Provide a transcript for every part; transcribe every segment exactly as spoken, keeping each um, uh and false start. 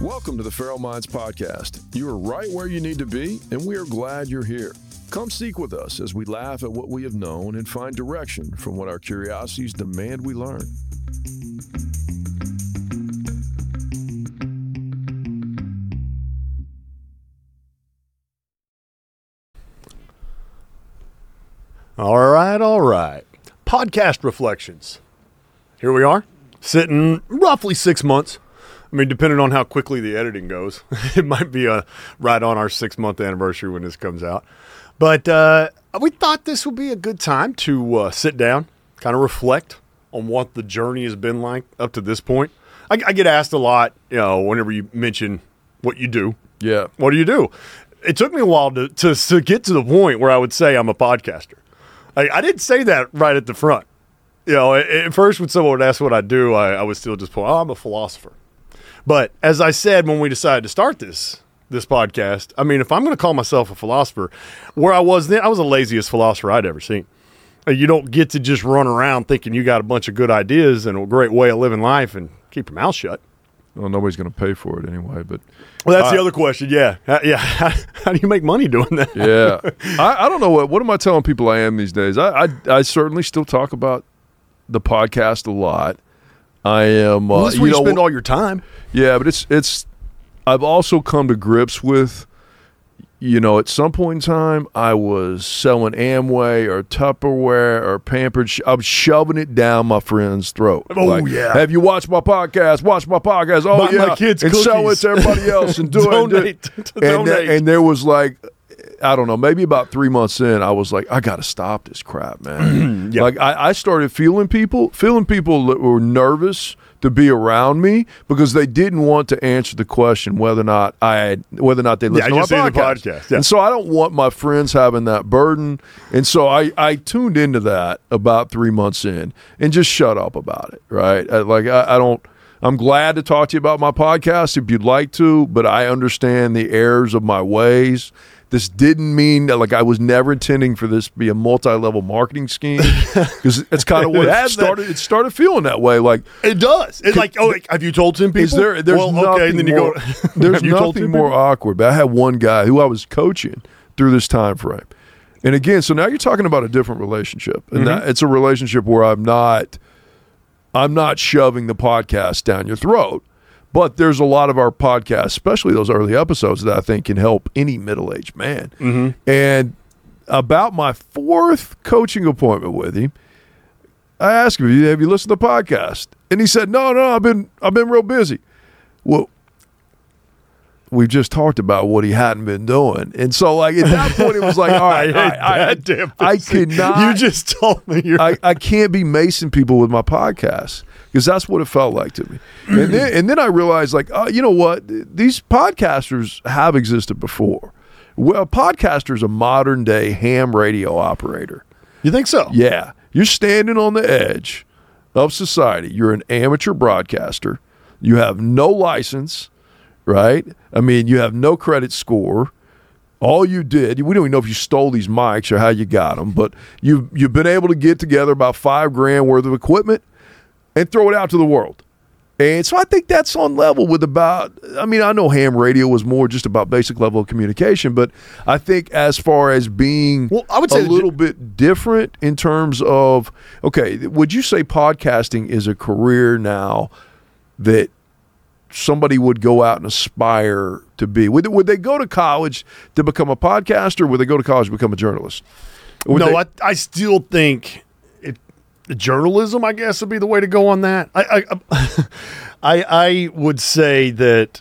Welcome to the Feral Minds Podcast. You are right where you need to be, and we are glad you're here. Come seek with us as we laugh at what we have known and find direction from what our curiosities demand we learn. All right, all right. Podcast reflections. Here we are, sitting roughly six months. I mean, depending on how quickly the editing goes, it might be a, right on our six-month anniversary when this comes out. But uh, we thought this would be a good time to uh, sit down, kind of reflect on what the journey has been like up to this point. I, I get asked a lot, you know, whenever you mention what you do. Yeah. What do you do? It took me a while to, to, to get to the point where I would say I'm a podcaster. I, I didn't say that right at the front. You know, at, at first when someone would ask what I do, I, I would still just point, oh, I'm a philosopher. But as I said when we decided to start this this podcast, I mean, if I'm going to call myself a philosopher, where I was then, I was the laziest philosopher I'd ever seen. You don't get to just run around thinking you got a bunch of good ideas and a great way of living life and keep your mouth shut. Well, nobody's going to pay for it anyway. But well, that's I, the other question. Yeah, how, yeah. How, how do you make money doing that? Yeah, I, I don't know what what am I telling people I am these days. I I, I certainly still talk about the podcast a lot. I am. Uh, well, that's where you, you know, spend all your time. Yeah, but it's it's. I've also come to grips with, you know, at some point in time, I was selling Amway or Tupperware or Pampered Chef. I was shoving it down my friend's throat. Oh, like, yeah. Have you watched my podcast? Watch my podcast. Oh, Buy yeah. My kids' and cookies. Sell it to everybody else and do donate, it. And, donate. And, and there was like, I don't know, maybe about three months in, I was like, I got to stop this crap, man. Yep. Like, I, I started feeling people, feeling people that were nervous to be around me because they didn't want to answer the question whether or not I had, whether or not they listened yeah, to my podcast. The podcast. Yeah. And so I don't want my friends having that burden. And so I, I tuned into that about three months in and just shut up about it, right? I, like, I, I don't... I'm glad to talk to you about my podcast if you'd like to, but I understand the errors of my ways. This didn't mean that, like, I was never intending for this to be a multi-level marketing scheme because it's kind of what it started. It started feeling that way. Like it does. It's like, oh, like, have you told ten people? Is there, there's well, nothing okay, and then you more, go, there's nothing more awkward. But I had one guy who I was coaching through this time frame, and again, so now you're talking about a different relationship, and mm-hmm. that, it's a relationship where I'm not. I'm not shoving the podcast down your throat, but there's a lot of our podcasts, especially those early episodes, that I think can help any middle-aged man. Mm-hmm. And about my fourth coaching appointment with him, I asked him, have you listened to the podcast? And he said, no, no, I've been I've been real busy. Well, we just talked about what he hadn't been doing. And so, like, at that point, it was like, all right, I, I, I, I cannot. You just told me. You're... I, I can't be macing people with my podcast because that's what it felt like to me. And then, and then I realized, like, oh, you know what? These podcasters have existed before. Well, a podcaster is a modern-day ham radio operator. You think so? Yeah. You're standing on the edge of society. You're an amateur broadcaster. You have no license. Right? I mean, you have no credit score. All you did, we don't even know if you stole these mics or how you got them, but you've, you've been able to get together about five grand worth of equipment and throw it out to the world. And so I think that's on level with about, I mean, I know ham radio was more just about basic level of communication, but I think as far as being well, I would say a little you- bit different in terms of, okay, would you say podcasting is a career now that somebody would go out and aspire to be? Would, would they go to college to become a podcaster? Or would they go to college to become a journalist? Would no, they- I, I still think it, journalism, I guess, would be the way to go on that. I I, I I would say that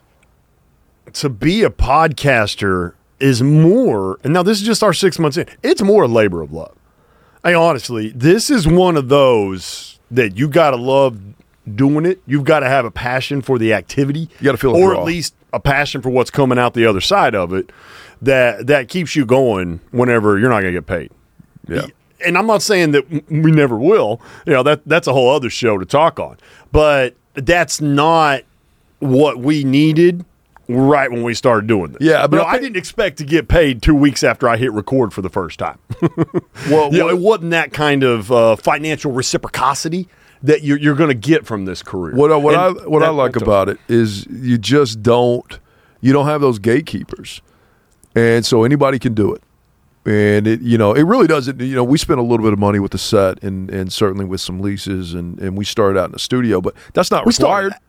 to be a podcaster is more, and now this is just our six months in, it's more a labor of love. I honestly, this is one of those that you got to love doing it. You've got to have a passion for the activity. You got to feel, or at least a passion for what's coming out the other side of it. That that keeps you going whenever you're not going to get paid. Yeah, and I'm not saying that we never will. You know, that that's a whole other show to talk on. But that's not what we needed right when we started doing this. Yeah, but you know, I, think- I didn't expect to get paid two weeks after I hit record for the first time. well, well, know, it wasn't that kind of uh, financial reciprocity. that you're, you're going to get from this career. What I, what and I what I like about it is you just don't you don't have those gatekeepers, and so anybody can do it. And it, you know, it really doesn't. You know, we spent a little bit of money with the set, and, and certainly with some leases, and, and we started out in a studio, but that's not we required. Started,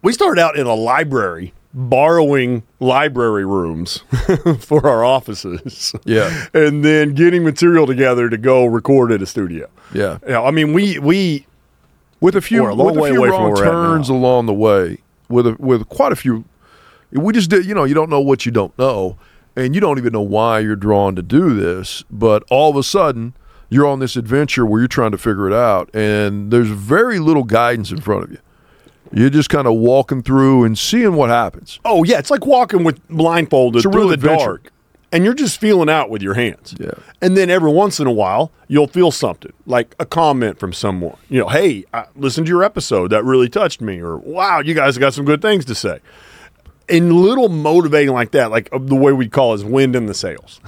we started out in a library, borrowing library rooms for our offices. Yeah, and then getting material together to go record at a studio. Yeah, you know, I mean, we we with a few a with a few wrong turns along the way, with a, with quite a few. We just did. You know, you don't know what you don't know. And you don't even know why you're drawn to do this, but all of a sudden you're on this adventure where you're trying to figure it out, and there's very little guidance in front of you. You're just kind of walking through and seeing what happens. Oh, yeah. It's like walking with blindfolded through the adventure. Dark, and you're just feeling out with your hands. Yeah. And then every once in a while, you'll feel something, like a comment from someone. You know, hey, I listened to your episode. That really touched me. Or, wow, you guys got some good things to say. And little motivating like that, like the way we call it is wind in the sails.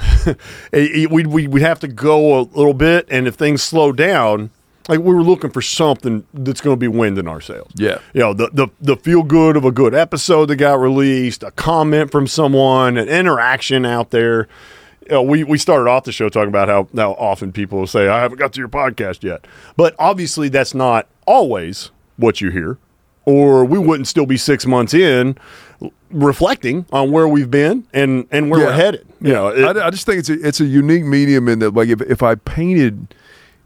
we'd, we'd, we'd have to go a little bit, and if things slow down, like we were looking for something that's going to be wind in our sails. Yeah. You know, the, the, the feel good of a good episode that got released, a comment from someone, an interaction out there. You know, we, we started off the show talking about how, how often people will say, I haven't got to your podcast yet. But obviously that's not always what you hear, or we wouldn't still be six months in reflecting on where we've been and, and where yeah. we're headed. You know, it, I, I just think it's a, it's a unique medium in that, like, if, if I painted,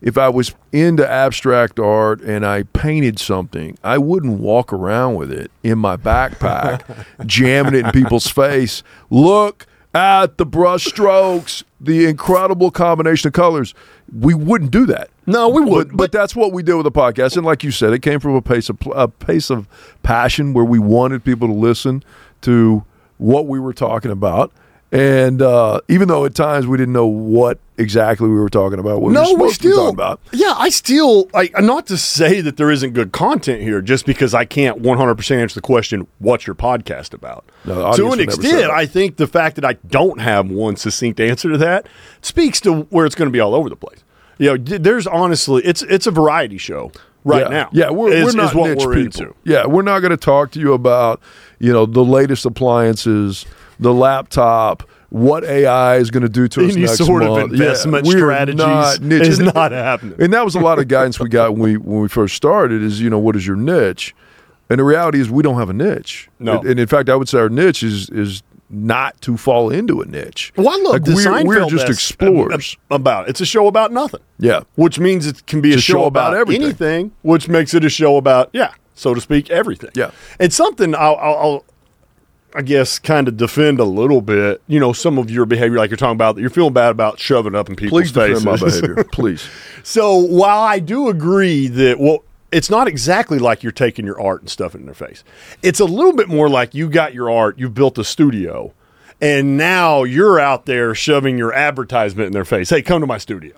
if I was into abstract art and I painted something, I wouldn't walk around with it in my backpack, jamming it in people's face. Look at the brush strokes, the incredible combination of colors. We wouldn't do that. No, we wouldn't. But, but that's what we did with the podcast. And like you said, it came from a place of, a place of passion where we wanted people to listen to what we were talking about. And uh, even though at times we didn't know what exactly we were talking about, what no, we were supposed we still, to be talking about. Yeah, I still, I, not to say that there isn't good content here, just because I can't one hundred percent answer the question, what's your podcast about? No, to an extent, I think the fact that I don't have one succinct answer to that speaks to where it's going to be all over the place. You know, there's honestly, it's it's a variety show right yeah. now. Yeah, we're, is, we're not what niche we're people. Into. Yeah, we're not going to talk to you about, you know, the latest appliances, the laptop, what A I is going to do to Any us next month. Any sort of investment yeah, strategies not niche. Is and, not happening. And that was a lot of guidance we got when we, when we first started is, you know, what is your niche? And the reality is we don't have a niche. No. And in fact, I would say our niche is is not to fall into a niche. Well, I love like the we're, Seinfeld we're just explorers. About it. It's a show about nothing. Yeah. Which means it can be it's a show, show about, about everything. Anything, which makes it a show about, yeah, so to speak, everything. Yeah. It's something I'll, I'll, I'll I guess, kind of defend a little bit, you know, some of your behavior, like you're talking about, that you're feeling bad about shoving up in people's faces. Please defend my behavior, please. So while I do agree that, well, it's not exactly like you're taking your art and stuffing it in their face. It's a little bit more like you got your art, you built a studio, and now you're out there shoving your advertisement in their face. Hey, come to my studio.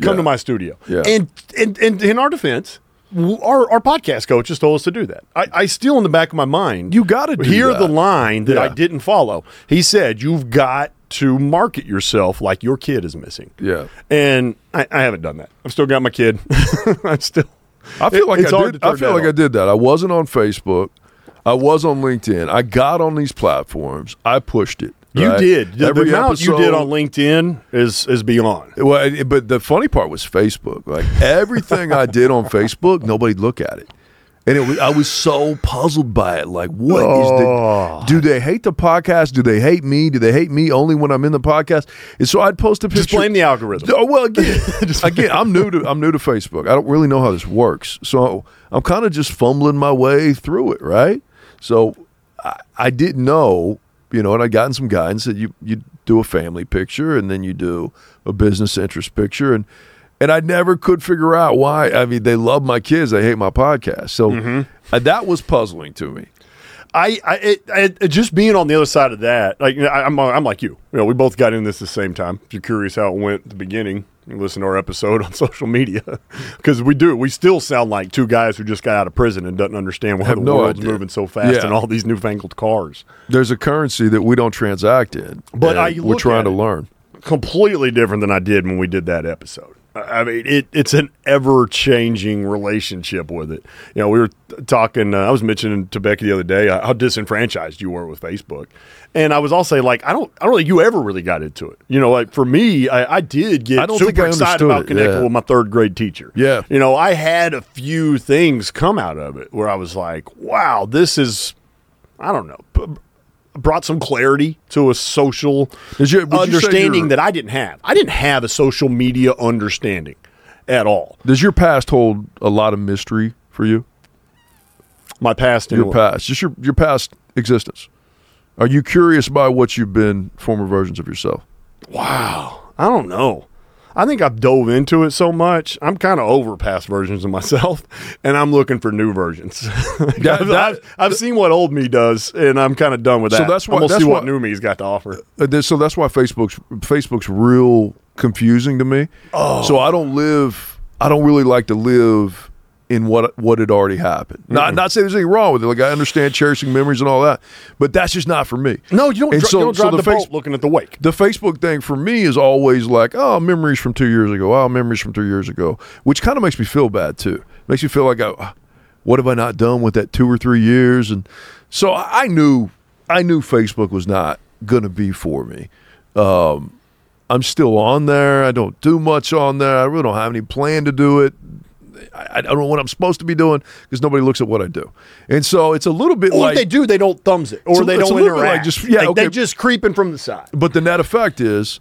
Come yeah. to my studio. Yeah. And, and, and in our defense, Our, our podcast coaches told us to do that. I, I still, in the back of my mind, you got to do hear that. The line that yeah. I didn't follow. He said, "You've got to market yourself like your kid is missing." Yeah, and I, I haven't done that. I've still got my kid. I still. I feel like it, I did. I feel like on. I did that. I wasn't on Facebook. I was on LinkedIn. I got on these platforms. I pushed it. You right? did. The, Every the amount episode, you did on LinkedIn is is beyond. Well, but the funny part was Facebook. Like everything I did on Facebook, nobody'd look at it, and it was, I was so puzzled by it. Like, what oh. is the? Do they hate the podcast? Do they hate me? Do they hate me only when I'm in the podcast? And so I'd post a picture. Just blame the algorithm. Oh well, again, again, I'm new to I'm new to Facebook. I don't really know how this works, so I'm kind of just fumbling my way through it. Right. So I, I didn't know. You know, and I'd gotten some guidance that you, you do a family picture and then you do a business interest picture. And, and I never could figure out why. I mean, they love my kids. They hate my podcast. So mm-hmm. uh, that was puzzling to me. I, I it, it, just being on the other side of that, like I, I'm I'm like you. You know, we both got in this at the same time. If you're curious how it went at the beginning, you listen to our episode on social media. Because we do. We still sound like two guys who just got out of prison and doesn't understand why the no world's idea. Moving so fast yeah. and all these newfangled cars. There's a currency that we don't transact in. But I we're trying to learn. Completely different than I did when we did that episode. I mean, it, it's an ever-changing relationship with it. You know, we were talking, uh, I was mentioning to Becky the other day uh, how disenfranchised you were with Facebook. And I was also like, I don't I don't think you ever really got into it. You know, like for me, I, I did get I don't super think I excited about it. connecting yeah. with my third grade teacher. Yeah. You know, I had a few things come out of it where I was like, wow, this is, I don't know, brought some clarity to a social you, understanding that I didn't have. I didn't have a social media understanding at all. Does your past hold a lot of mystery for you? My past? Your past. Just your, your past existence. Are you curious about what you've been, former versions of yourself? Wow. I don't know. I think I've dove into it so much. I'm kind of over past versions of myself, and I'm looking for new versions. I've, I've, I've seen what old me does, and I'm kind of done with that. So that's why, I'm going to see what, what new me's got to offer. Uh, so that's why Facebook's Facebook's real confusing to me. Oh. So I don't live. I don't really like to live in what what had already happened. Mm-hmm. Not not saying there's anything wrong with it. Like I understand cherishing memories and all that, but that's just not for me. No, you don't. Dr- so, you don't drive so the, the face- boat looking at the wake. The Facebook thing for me is always like, oh, memories from two years ago. Oh, memories from three years ago, which kind of makes me feel bad too. Makes me feel like, oh, what have I not done with that two or three years? And so I knew, I knew Facebook was not going to be for me. Um, I'm still on there. I don't do much on there. I really don't have any plan to do it. I don't know what I'm supposed to be doing because nobody looks at what I do. And so it's a little bit or like... Or if they do, they don't thumbs it. Or they don't interact. Like just, yeah, like okay. They're just creeping from the side. But the net effect is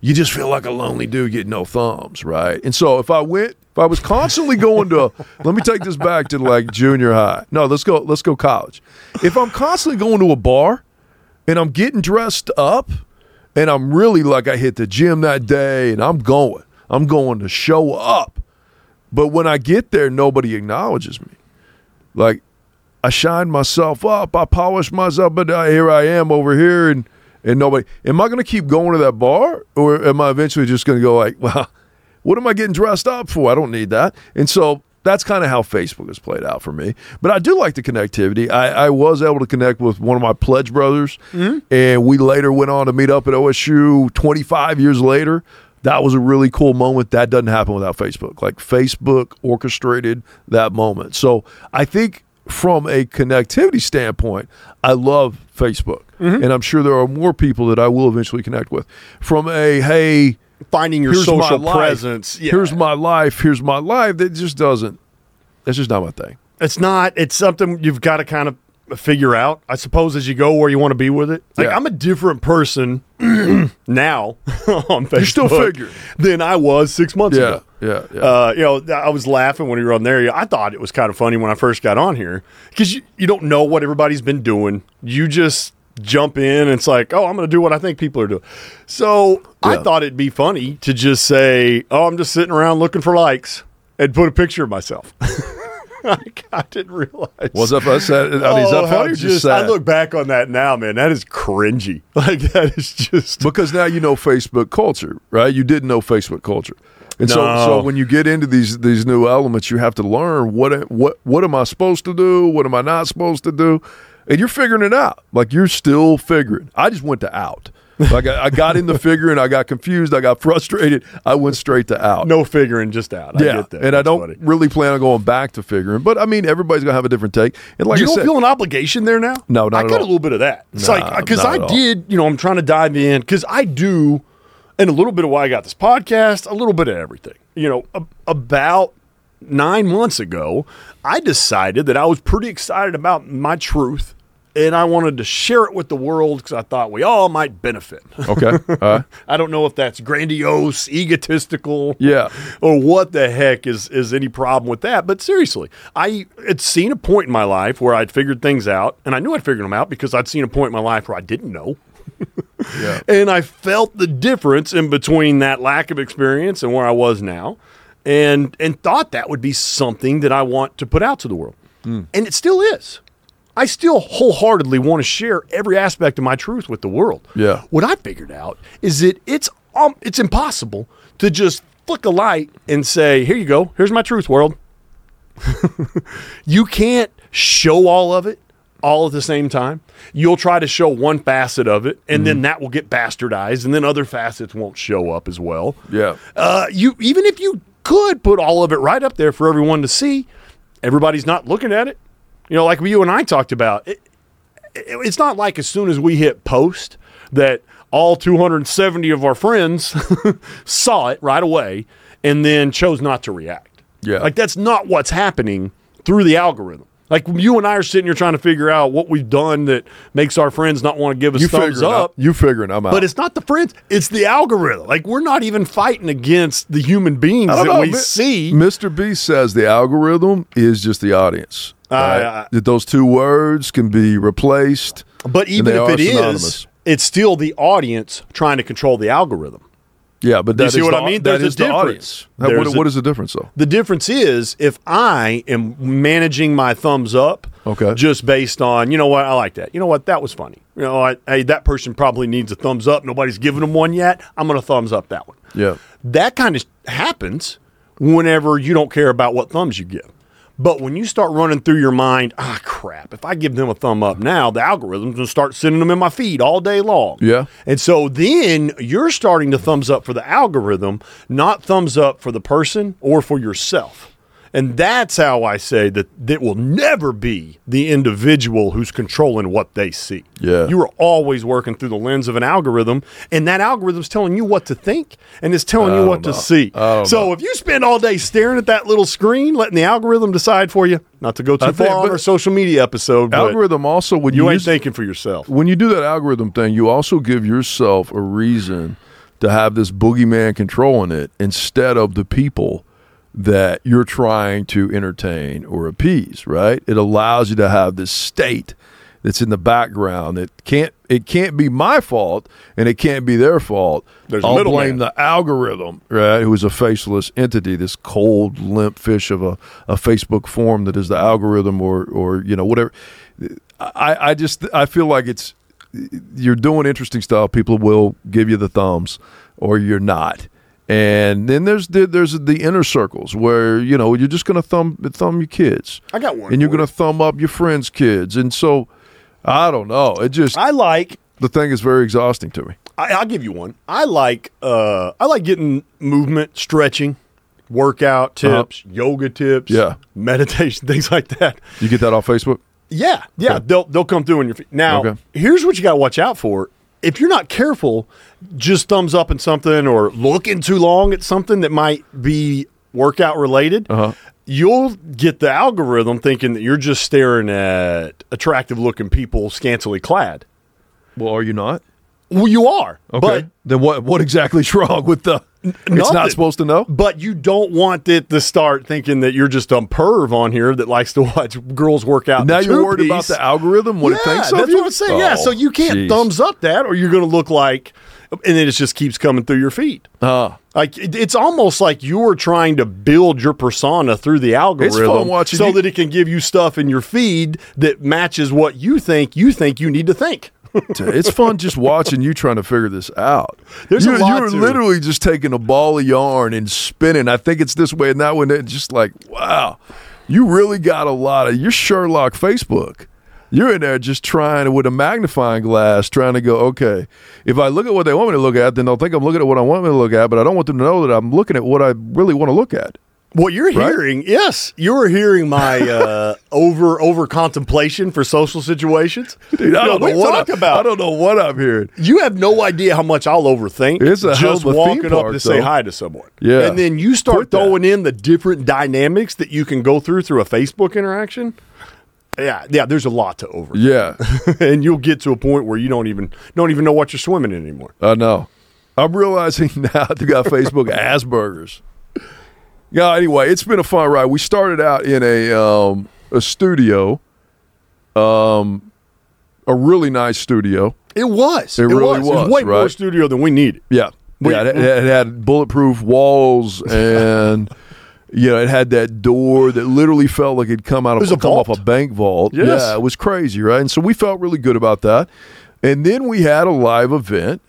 you just feel like a lonely dude getting no thumbs, right? And so if I went... If I was constantly going to... let me take this back to like junior high. No, let's go, let's go college. If I'm constantly going to a bar and I'm getting dressed up and I'm really like I hit the gym that day and I'm going. I'm going to show up. But when I get there, nobody acknowledges me. Like, I shine myself up, I polish myself, but here I am over here, and, and nobody. Am I going to keep going to that bar, or am I eventually just going to go like, well, what am I getting dressed up for? I don't need that. And so that's kind of how Facebook has played out for me. But I do like the connectivity. I, I was able to connect with one of my pledge brothers, mm-hmm. and we later went on to meet up at O S U twenty-five years later. That was a really cool moment. That doesn't happen without Facebook. Like, Facebook orchestrated that moment. So I think from a connectivity standpoint, I love Facebook. Mm-hmm. And I'm sure there are more people that I will eventually connect with. From a, hey, finding your social presence. Yeah. Here's my life. Here's my life. That just doesn't. That's just not my thing. It's not. It's something you've got to kind of figure out, I suppose, as you go where you want to be with it. Like, yeah. I'm a different person now on Facebook. You still figure than I was six months yeah, ago. Yeah, yeah. Uh, you know, I was laughing when we were on there. I thought it was kind of funny when I first got on here because you, you don't know what everybody's been doing. You just jump in and it's like, oh, I'm going to do what I think people are doing. So yeah. I thought it'd be funny to just say, oh, I'm just sitting around looking for likes and put a picture of myself. I didn't realize. Was up? I said, oh, I mean, up how just, just I look back on that now, man. That is cringy. Like, that is just because now you know Facebook culture, right? You didn't know Facebook culture, and no. so so when you get into these these new elements, you have to learn what what what am I supposed to do? What am I not supposed to do? And you're figuring it out. Like, you're still figuring. I just went to out. Like, I, I got into figuring, I got confused, I got frustrated, I went straight to out. No figuring, just out. I yeah, get that. And That's I don't funny. really plan on going back to figuring. But, I mean, everybody's going to have a different take. And like you I don't said, feel an obligation there now? No, not I at all. I got a little bit of that. It's nah, like, because I did, you know, I'm trying to dive in, because I do, and a little bit of why I got this podcast, a little bit of everything. You know, a, about nine months ago, I decided that I was pretty excited about my truth. And I wanted to share it with the world because I thought we all might benefit. Okay. Uh, I don't know if that's grandiose, egotistical, yeah, or what the heck is is any problem with that. But seriously, I had seen a point in my life where I'd figured things out, and I knew I'd figured them out because I'd seen a point in my life where I didn't know. yeah. And I felt the difference in between that lack of experience and where I was now, and and thought that would be something that I want to put out to the world. Mm. And it still is. I still wholeheartedly want to share every aspect of my truth with the world. Yeah. What I figured out is that it's um, it's impossible to just flick a light and say, here you go, here's my truth, world. You can't show all of it all at the same time. You'll try to show one facet of it, and mm-hmm. then that will get bastardized, and then other facets won't show up as well. Yeah. Uh, you even if you could put all of it right up there for everyone to see, everybody's not looking at it. You know, like you and I talked about, it, it, it's not like as soon as we hit post that all two hundred seventy of our friends saw it right away and then chose not to react. Yeah. Like that's not what's happening through the algorithm. Like you and I are sitting here trying to figure out what we've done that makes our friends not want to give us you thumbs up. Out. You figuring I'm out. But it's not the friends. It's the algorithm. Like we're not even fighting against the human beings that know, we Mi- see. Mister B says the algorithm is just the audience. Uh, right? uh, that those two words can be replaced. But even if it synonymous. Is, it's still the audience trying to control the algorithm. Yeah, but that's you see what the, I mean? There's a difference. The There's what, a, what is the difference, though? The difference is if I am managing my thumbs up, okay, just based on you know what I like that. You know what that was funny. You know, I, hey, that person probably needs a thumbs up. Nobody's giving them one yet. I'm going to thumbs up that one. Yeah, that kind of happens whenever you don't care about what thumbs you give. But when you start running through your mind, ah, crap, if I give them a thumb up now, the algorithm's going to start sending them in my feed all day long. Yeah. And so then you're starting to thumbs up for the algorithm, not thumbs up for the person or for yourself. And that's how I say that it will never be the individual who's controlling what they see. Yeah. You are always working through the lens of an algorithm, and that algorithm's telling you what to think, and it's telling you what know. to see. So know. if you spend all day staring at that little screen, letting the algorithm decide for you, not to go too I far think, on our social media episode. Algorithm but also, when you, you ain't use, thinking for yourself. When you do that algorithm thing, you also give yourself a reason to have this boogeyman controlling it instead of the people that you're trying to entertain or appease, right? It allows you to have this state that's in the background. It can't it can't be my fault and it can't be their fault. There's I'll blame man. the algorithm, right? Who is a faceless entity, this cold, limp fish of a, a Facebook form that is the algorithm or or you know, whatever. I, I just I feel like it's you're doing interesting stuff. People will give you the thumbs or you're not. And then there's the, there's the inner circles where, you know, you're just going to thumb thumb your kids. I got one. And you're going to thumb up your friends' kids. And so, I don't know. It just... I like... The thing is very exhausting to me. I, I'll give you one. I like uh, I like getting movement, stretching, workout tips, uh-huh. yoga tips, yeah. meditation, things like that. You get that off Facebook? Yeah. Yeah. Okay. They'll, they'll come through on your feed. Now, okay. here's what you got to watch out for. If you're not careful, just thumbs up in something or looking too long at something that might be workout related, uh-huh. you'll get the algorithm thinking that you're just staring at attractive looking people scantily clad. Well, are you not? Well, you are. Okay. But then what what exactly is wrong with the n- it's nothing, not supposed to know? But you don't want it to start thinking that you're just a perv on here that likes to watch girls work out. Now you're worried piece. about the algorithm, what yeah, it thinks of that's you? What I'm saying. Oh, yeah, so you can't geez. thumbs up that or you're going to look like, and then it just keeps coming through your feed. Uh, like it, It's almost like you're trying to build your persona through the algorithm it's fun watching so you. that it can give you stuff in your feed that matches what you think you think you need to think. It's fun just watching you trying to figure this out. There's you, a lot you're to. literally just taking a ball of yarn and spinning. I think it's this way and that one. It's just like, wow, you really got a lot of, you're Sherlock Facebook. You're in there just trying to, with a magnifying glass, trying to go, okay, if I look at what they want me to look at, then they'll think I'm looking at what I want me to look at, but I don't want them to know that I'm looking at what I really want to look at. Well, you're right? hearing, yes, you're hearing my uh, over over contemplation for social situations. Dude, I don't know, know what talk I, about. I don't know what I'm hearing. You have no idea how much I'll overthink. It's a just walking park, up to though. say hi to someone, yeah, and then you start Put throwing that. in the different dynamics that you can go through through a Facebook interaction. Yeah, yeah. There's a lot to overthink. Yeah, and you'll get to a point where you don't even don't even know what you're swimming in anymore. I uh, know. I'm realizing now they got Facebook Asperger's. Yeah. Anyway, it's been a fun ride. We started out in a um, a studio, um, a really nice studio. It was. It, it really was. was. It was way right? more studio than we needed. Yeah. We, yeah. It, it had bulletproof walls, and you know, it had that door that literally felt like it'd come out of it was a come vault. off a bank vault. Yes. Yeah, it was crazy, right? And so we felt really good about that. And then we had a live event.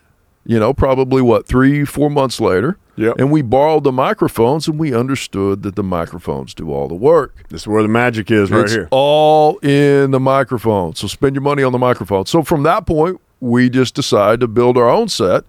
You know, probably what three, four months later. Yep. And we borrowed the microphones, and we understood that the microphones do all the work. This is where the magic is, right it's here. It's all in the microphone. So spend your money on the microphone. So from that point, we just decided to build our own set,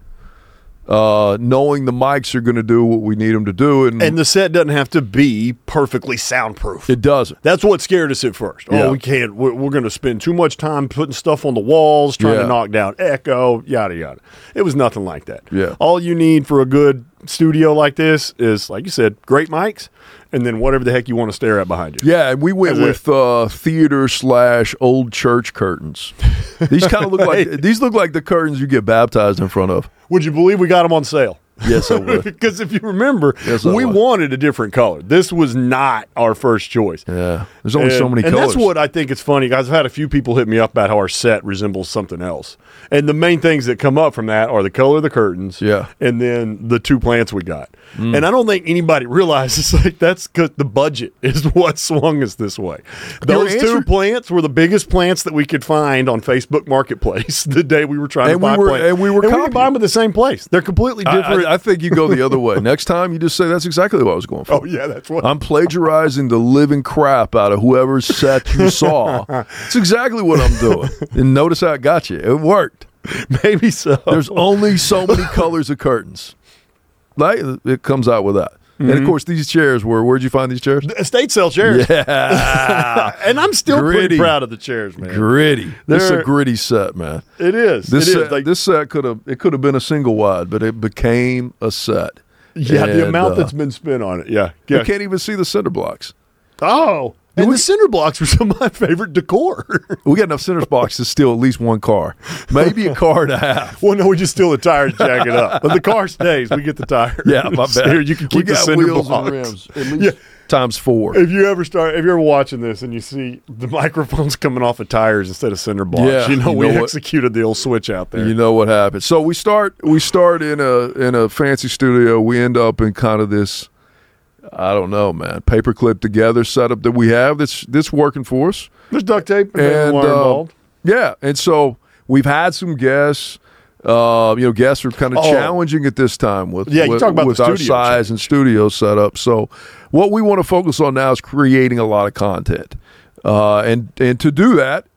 uh, knowing the mics are going to do what we need them to do. And, and the set doesn't have to be perfectly soundproof. It doesn't. That's what scared us at first. Yeah. Oh, we can't. We're, we're going to spend too much time putting stuff on the walls, trying yeah. to knock down echo, yada, yada. It was nothing like that. Yeah. All you need for a good studio like this is, like you said, great mics, and then whatever the heck you want to stare at behind you. Yeah, and we went That's with uh, theater slash old church curtains. These kind of look like these look like the curtains you get baptized in front of. Would you believe we got them on sale? Yes, I would. Because if you remember, yes, we would. wanted a different color. This was not our first choice. Yeah, there's only and, so many and colors. And that's what I think is funny, guys. I've had a few people hit me up about how our set resembles something else. And the main things that come up from that are the color of the curtains yeah. and then the two plants we got. Mm. And I don't think anybody realizes like that's because the budget is what swung us this way. Those answer- two plants were the biggest plants that we could find on Facebook Marketplace the day we were trying and to buy we were, plants. And we were and we buying them at the same place. They're completely different. I, I, I think you go the other way. Next time, you just say, that's exactly what I was going for. Oh, yeah, that's what. I'm plagiarizing the living crap out of whoever's set you saw. It's exactly what I'm doing. And notice how it got you. It worked. Maybe so. There's only so many colors of curtains. Like, it comes out with that. Mm-hmm. And, of course, these chairs were, where'd you find these chairs? Estate sale chairs. Yeah. And I'm still gritty. pretty proud of the chairs, man. Gritty. They're, this is a gritty set, man. It is. This it set, is. Like, this set could have, it could have been a single wide, but it became a set. Yeah, and the amount uh, that's been spent on it. Yeah. yeah. You can't even see the center blocks. Oh. And we, the center blocks were some of my favorite decor. We got enough center blocks to steal at least one car. Maybe a car and a half. Well, no, we just steal the tire and jack it up. But the car stays. We get the tire. Yeah, my bad. Here, you can keep we the got center wheels blocks. And rims, at least yeah. times four. If you ever start, if you're watching this and you see the microphones coming off of tires instead of center blocks, yeah, you know you we know executed what, the old switch out there. You know what happened. So we start. We start in a in a fancy studio. We end up in kind of this. I don't know, man. Paperclip together setup that we have that's that's working for us. There's duct tape and wire uh, involved. Yeah, and so we've had some guests. Uh, you know, guests are kind of oh. challenging at this time with yeah, you with, talk about with the our studio size and studio setup. So what we want to focus on now is creating a lot of content, uh, and and to do that,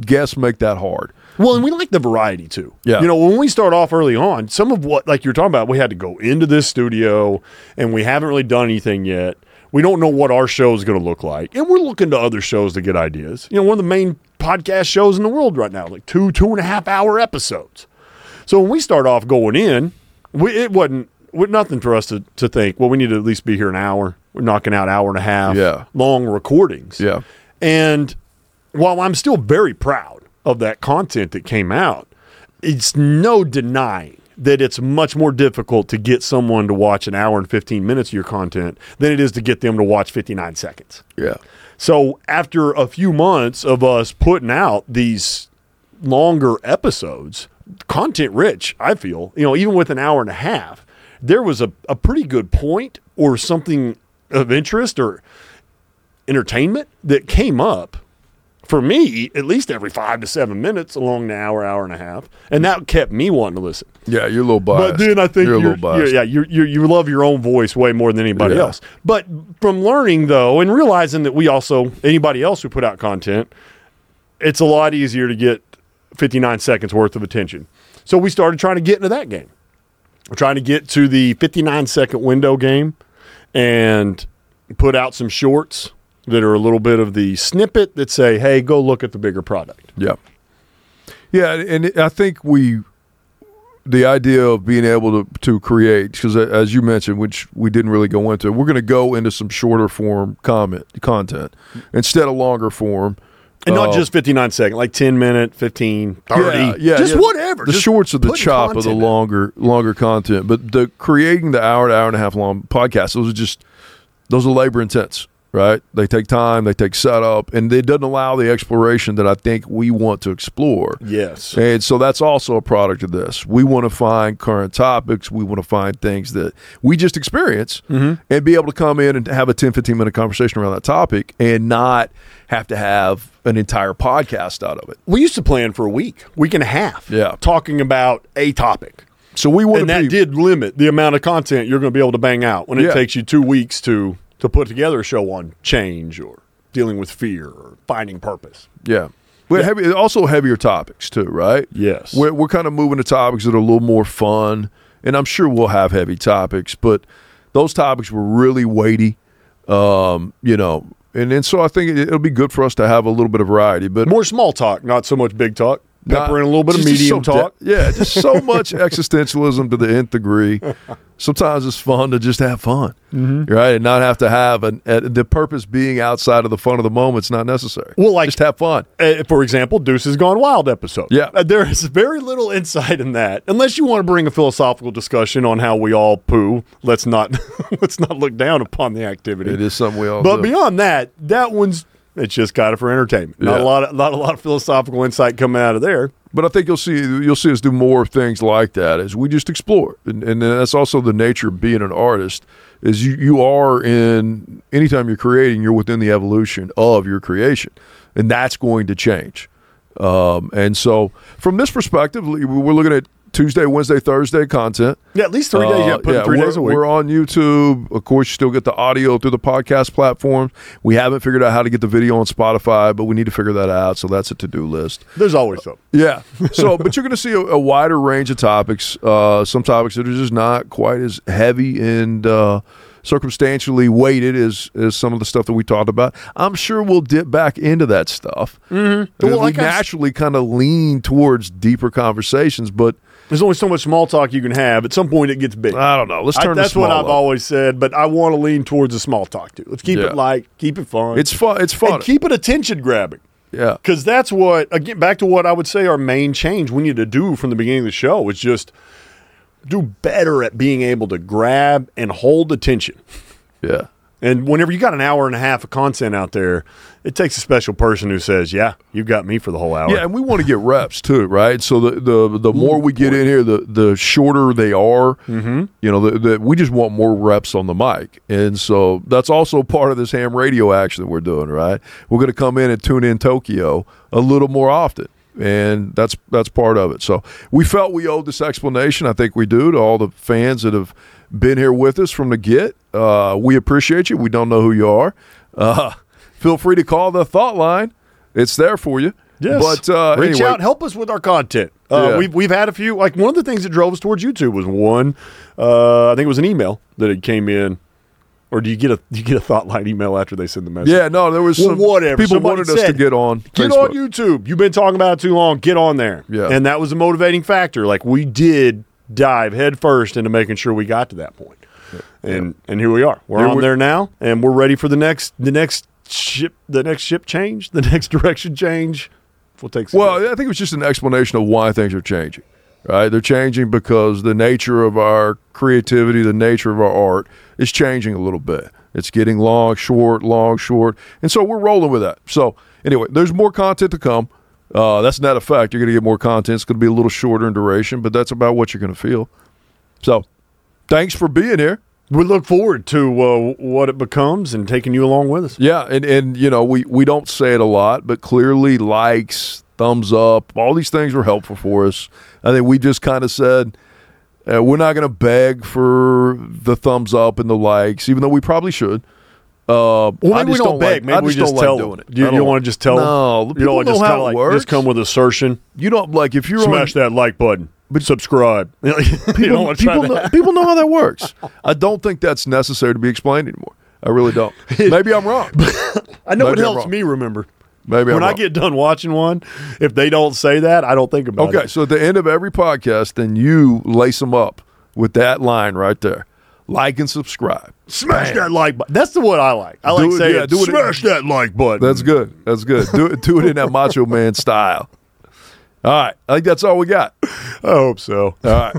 guests make that hard. Well, and we like the variety, too. Yeah. You know, when we start off early on, some of what, like you're talking about, we had to go into this studio, and we haven't really done anything yet. We don't know what our show is going to look like, and we're looking to other shows to get ideas. You know, one of the main podcast shows in the world right now, like two, two-and-a-half-hour episodes. So when we start off going in, we, it wasn't nothing for us to, to think, well, we need to at least be here an hour. We're knocking out an hour and a half yeah. long recordings. Yeah. And while I'm still very proud of that content that came out, it's no denying that it's much more difficult to get someone to watch an hour and fifteen minutes of your content than it is to get them to watch fifty-nine seconds. Yeah. So after a few months of us putting out these longer episodes, content rich, I feel, you know, even with an hour and a half, there was a, a pretty good point or something of interest or entertainment that came up for me, at least every five to seven minutes along the hour, hour and a half. And that kept me wanting to listen. Yeah, you're a little biased. But then I think you're, you're a little biased. Yeah, yeah you're, you're, you love your own voice way more than anybody yeah. else. But from learning, though, and realizing that we also, anybody else who put out content, it's a lot easier to get fifty-nine seconds worth of attention. So we started trying to get into that game. We're trying to get to the fifty-nine second window game and put out some shorts that are a little bit of the snippet that say, hey, go look at the bigger product. Yeah. Yeah, and I think we, the idea of being able to, to create, because as you mentioned, which we didn't really go into, we're going to go into some shorter form comment content instead of longer form. And not uh, just fifty-nine second, like ten minute, fifteen, thirty, yeah, yeah, just yeah. whatever. The just shorts are the chop of the longer in. longer content. But the creating the hour to hour and a half long podcast, those are just, those are labor intense. Right? They take time, they take setup, and it doesn't allow the exploration that I think we want to explore. Yes. And so that's also a product of this. We want to find current topics. We want to find things that we just experience mm-hmm. and be able to come in and have a ten, fifteen minute conversation around that topic and not have to have an entire podcast out of it. We used to plan for a week, week and a half, yeah. talking about a topic. So we want and to that be, did limit the amount of content you're going to be able to bang out when it yeah. takes you two weeks to to put together a show on change or dealing with fear or finding purpose. Yeah. But yeah. heavy, also heavier topics too, right? Yes. We're, we're kind of moving to topics that are a little more fun, and I'm sure we'll have heavy topics, but those topics were really weighty, um, you know, and, and so I think it, it'll be good for us to have a little bit of variety. But more small talk, not so much big talk. Pepper in a little bit of medium so talk. De- yeah, just so much existentialism to the nth degree. Sometimes it's fun to just have fun, mm-hmm. right? And not have to have an, uh, the purpose being outside of the fun of the moment is not necessary. Well, like, just have fun. Uh, for example, Deuce has Gone Wild episode. Yeah. Uh, there is very little insight in that. Unless you want to bring a philosophical discussion on how we all poo. Let's not let's not look down upon the activity. It is something we all But do. Beyond that, that one's... It's just got it for entertainment. Not yeah. a lot of not a lot of philosophical insight coming out of there. But I think you'll see you'll see us do more things like that as we just explore. And, and that's also the nature of being an artist is you, you are in anytime you're creating, you're within the evolution of your creation. And that's going to change. Um, and so from this perspective, we're looking at Tuesday, Wednesday, Thursday content. Yeah, at least three days. Yeah, put uh, yeah, three days a week. We're on YouTube. Of course, you still get the audio through the podcast platform. We haven't figured out how to get the video on Spotify, but we need to figure that out. So that's a to-do list. There's always something. Uh, yeah. So, but you're going to see a, a wider range of topics. Uh, some topics that are just not quite as heavy and uh, circumstantially weighted as, as some of the stuff that we talked about. I'm sure we'll dip back into that stuff. Mm-hmm. Well, like we naturally kind of lean towards deeper conversations, but there's only so much small talk you can have. At some point, it gets big. I don't know. Let's turn I, that's what I've up. always said, but I want to lean towards the small talk too. Let's keep yeah. it light, keep it fun. It's fun. It's fun. And keep it attention grabbing. Yeah, because that's what again. Back to what I would say, our main change we need to do from the beginning of the show is just do better at being able to grab and hold attention. Yeah. And whenever you got an hour and a half of content out there, it takes a special person who says, yeah, you've got me for the whole hour. Yeah, and we want to get reps too, right? So the the, the more we get in here, the, the shorter they are. Mm-hmm. You know, the, the, we just want more reps on the mic. And so that's also part of this ham radio action that we're doing, right? We're going to come in and tune in Tokyo a little more often. And that's that's part of it. So we felt we owed this explanation. I think we do to all the fans that have been here with us from the get. Uh, we appreciate you. We don't know who you are. Uh, feel free to call the Thought Line. It's there for you. Yes. But, uh, Reach anyway. out. Help us with our content. Uh, yeah. We've we've had a few. Like one of the things that drove us towards YouTube was one. Uh, I think it was an email that had came in. Or do you get a do you get a Thoughtline email after they send the message? Yeah, no, there was well, some whatever. people Somebody wanted said, us to get on Facebook. Get on YouTube. You've been talking about it too long. Get on there. Yeah. And that was a motivating factor. Like we did dive headfirst into making sure we got to that point. Yeah. And yeah. and here we are. We're here on we- there now, and we're ready for the next the next ship the next ship change, the next direction change. We'll take some Well, days. I think it was just an explanation of why things are changing. Right? They're changing because the nature of our creativity, the nature of our art is changing a little bit. It's getting long, short, long, short. And so we're rolling with that. So anyway, there's more content to come. Uh, that's not a fact. You're going to get more content. It's going to be a little shorter in duration, but that's about what you're going to feel. So thanks for being here. We look forward to uh, what it becomes and taking you along with us. Yeah, and, and you know, we, we don't say it a lot, but clearly likes, thumbs up, all these things were helpful for us. I think we just kind of said uh, we're not going to beg for the thumbs up and the likes, even though we probably should. Uh, well, maybe I just we don't, don't beg. Like, maybe I just we just don't tell like doing it. You, you don't want to just tell no, them? You don't know how it like, works. Just come with assertion. You don't like if you're smash on, that like button. But subscribe. People, you don't want to people, know, people know how that works. I don't think that's necessary to be explained anymore. I really don't. Maybe I'm wrong. I know maybe it helps me remember. Maybe I'm when wrong. I get done watching one, if they don't say that, I don't think about okay, it. Okay, so at the end of every podcast, then you lace them up with that line right there. Like and subscribe. Smash Man. that like button. That's the one I like. I do like it, saying, yeah, do smash it that like button. That's good. That's good. Do it, do it in that Macho Man style. All right. I think that's all we got. I hope so. All right.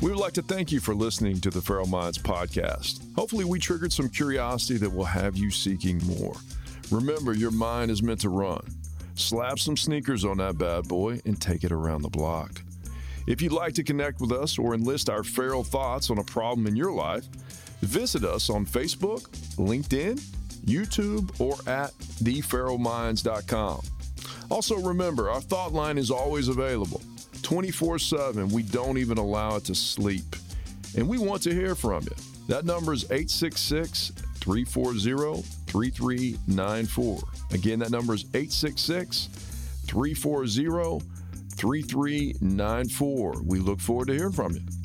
We would like to thank you for listening to the Feral Minds podcast. Hopefully we triggered some curiosity that will have you seeking more. Remember, your mind is meant to run. Slap some sneakers on that bad boy and take it around the block. If you'd like to connect with us or enlist our feral thoughts on a problem in your life, visit us on Facebook, LinkedIn, YouTube, or at the feral minds dot com. Also remember, our Thoughtline is always available, twenty-four seven. We don't even allow it to sleep. And we want to hear from you. That number is eight six six, three four zero, three three nine four. Again, that number is eight six six, three four zero, three three nine four. We look forward to hearing from you.